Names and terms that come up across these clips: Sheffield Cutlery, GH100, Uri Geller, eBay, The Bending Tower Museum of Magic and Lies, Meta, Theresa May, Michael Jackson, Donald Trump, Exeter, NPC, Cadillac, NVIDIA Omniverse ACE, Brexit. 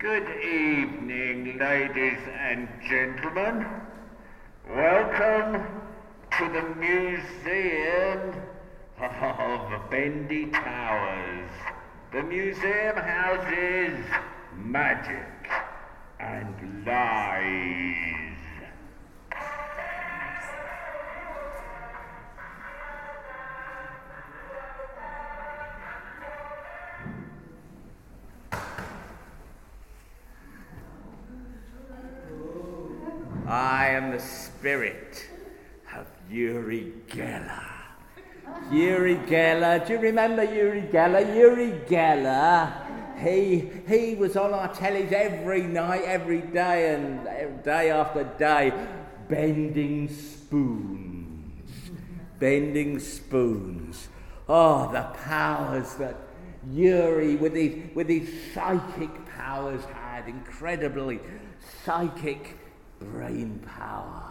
Good evening, ladies and gentlemen. Welcome to the Museum of Bendy Towers. The museum houses magic and lies. I am the spirit of Uri Geller. Uri Geller, do you remember Uri Geller? Uri Geller, he was on our tellies every night, every day, and day after day, bending spoons. Oh, the powers that Uri, with his psychic powers, had, incredibly psychic brain power.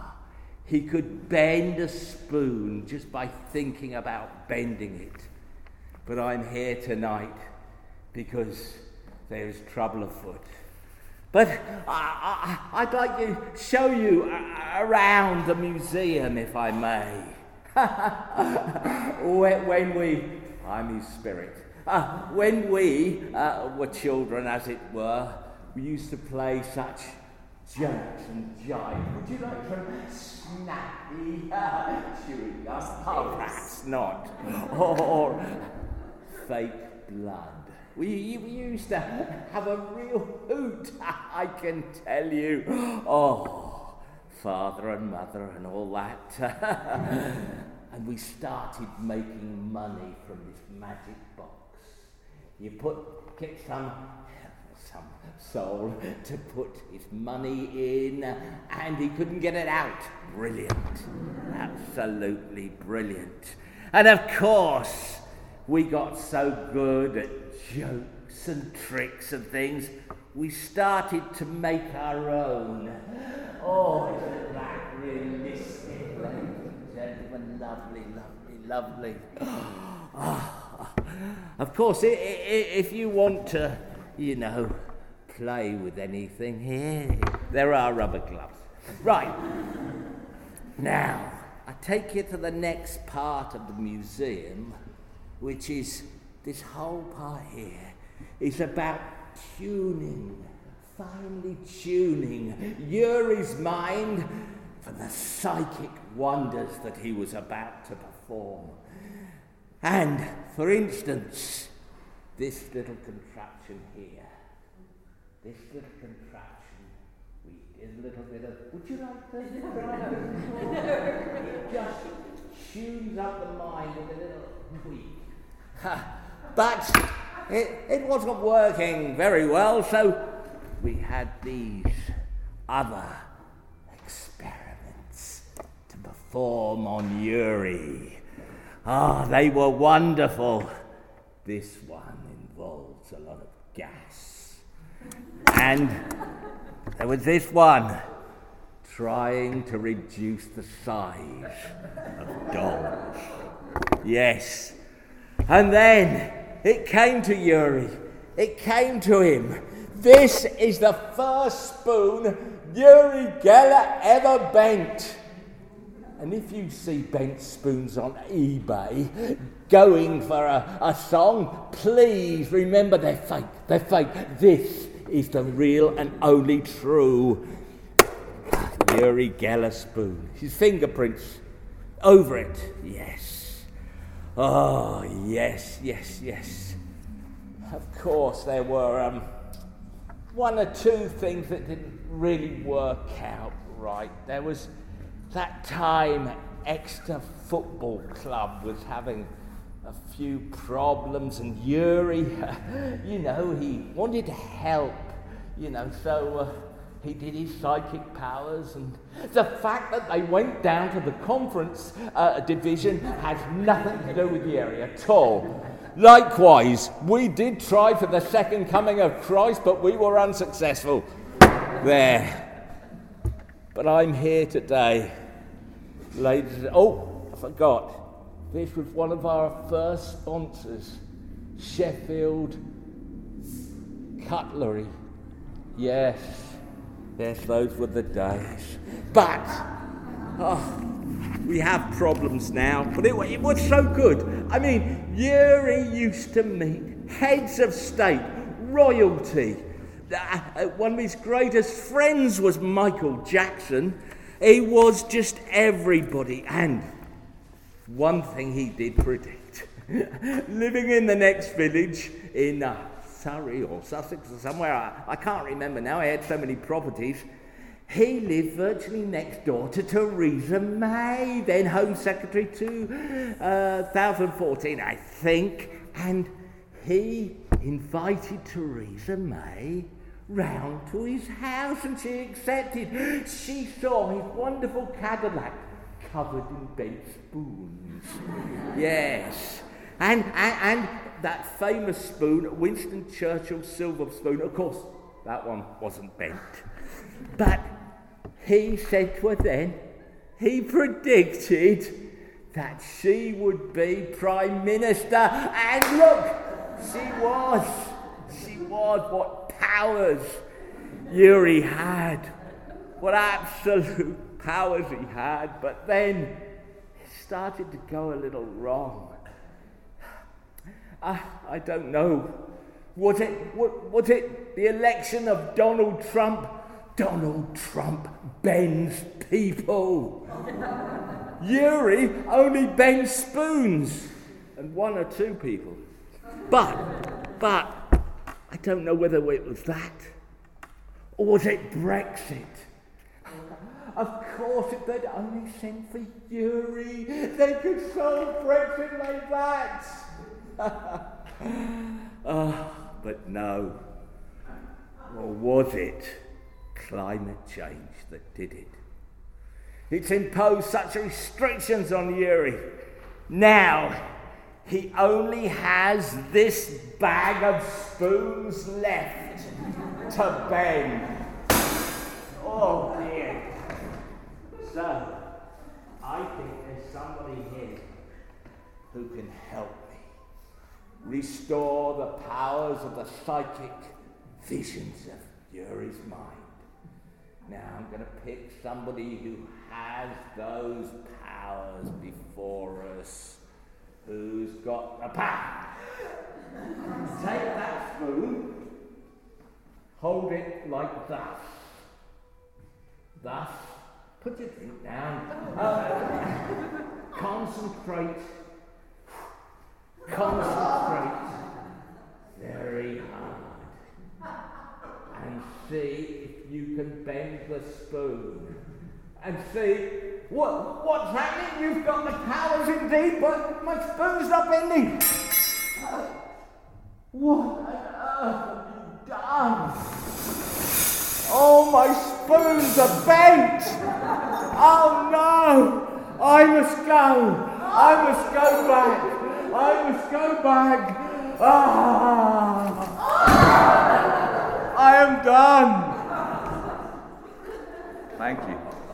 He could bend a spoon just by thinking about bending it. But I'm here tonight because there is trouble afoot. But I'd like to show you around the museum, if I may. I'm his spirit. When we were children, as it were, we used to play such jokes and jive. Would you like to snappy chewing gum? Oh, perhaps not. Or fake blood. We used to have a real hoot, I can tell you. Oh, father and mother and all that. And we started making money from this magic box. You get some soul to put his money in, and he couldn't get it out. Brilliant. Absolutely brilliant. And of course, we got so good at jokes and tricks and things, we started to make our own. Oh, isn't that realistic, ladies and gentlemen? Lovely. Oh. Of course, if you want to, play with anything here. There are rubber gloves. Right. Now, I take you to the next part of the museum, which is this whole part here. It's about finely tuning Uri's mind for the psychic wonders that he was about to perform. And, for instance, this little contraption, we did a little bit of, would you like to? It just tunes up the mind with a little tweak. But it wasn't working very well, so we had these other experiments to perform on Uri. They were wonderful. This one involves a lot of gas. And there was this one trying to reduce the size of dolls. Yes. And then it came to Uri. It came to him. This is the first spoon Uri Geller ever bent. And if you see bent spoons on eBay going for a song, please remember they're fake. This is the real and only true Uri Geller spoon. His fingerprints over it, yes. Oh, yes. Of course, there were one or two things that didn't really work out right. There was that time Exeter Football Club was having a few problems, and Uri, he wanted to help, so he did his psychic powers, and the fact that they went down to the conference division has nothing to do with Uri at all. Likewise, we did try for the second coming of Christ, but we were unsuccessful. There. But I'm here today, ladies. Oh, I forgot. This was one of our first sponsors, Sheffield Cutlery. Yes, those were the days. But we have problems now, but it was so good. I mean, Uri used to meet heads of state, royalty. One of his greatest friends was Michael Jackson. He was just everybody. And one thing he did predict, living in the next village in Surrey or Sussex or somewhere, I can't remember now, I had so many properties, he lived virtually next door to Theresa May, then Home Secretary to 2014, I think, and he invited Theresa May round to his house and she accepted. She saw his wonderful Cadillac covered in baked spoons. Yes. And that famous spoon, Winston Churchill's silver spoon, of course, that one wasn't bent. But he said to her then, he predicted that she would be Prime Minister. And look, she was. What powers Uri had. What absolute powers he had. But then it started to go a little wrong. I don't know. Was it the election of Donald Trump? Donald Trump bends people. Uri only bends spoons. And one or two people. But I don't know whether it was that. Or was it Brexit? Of course, if they'd only sent for Uri, they could solve Brexit like that. But no. Or was it climate change that did it? It's imposed such restrictions on Uri. Now he only has this bag of spoons left to bend. Oh dear. So I think there's somebody here who can help me restore the powers of the psychic visions of Uri's mind. Now I'm going to pick somebody who has those powers before us. Who's got the power? Take that spoon, hold it like that. Thus, put your drink down. Concentrate very hard and see if you can bend the spoon and see what's happening. You've got the powers indeed, but my spoon's not bending. What on earth have you done? Oh, my spoons are bent. Oh no, I must go back. Ah, I am done. Thank you.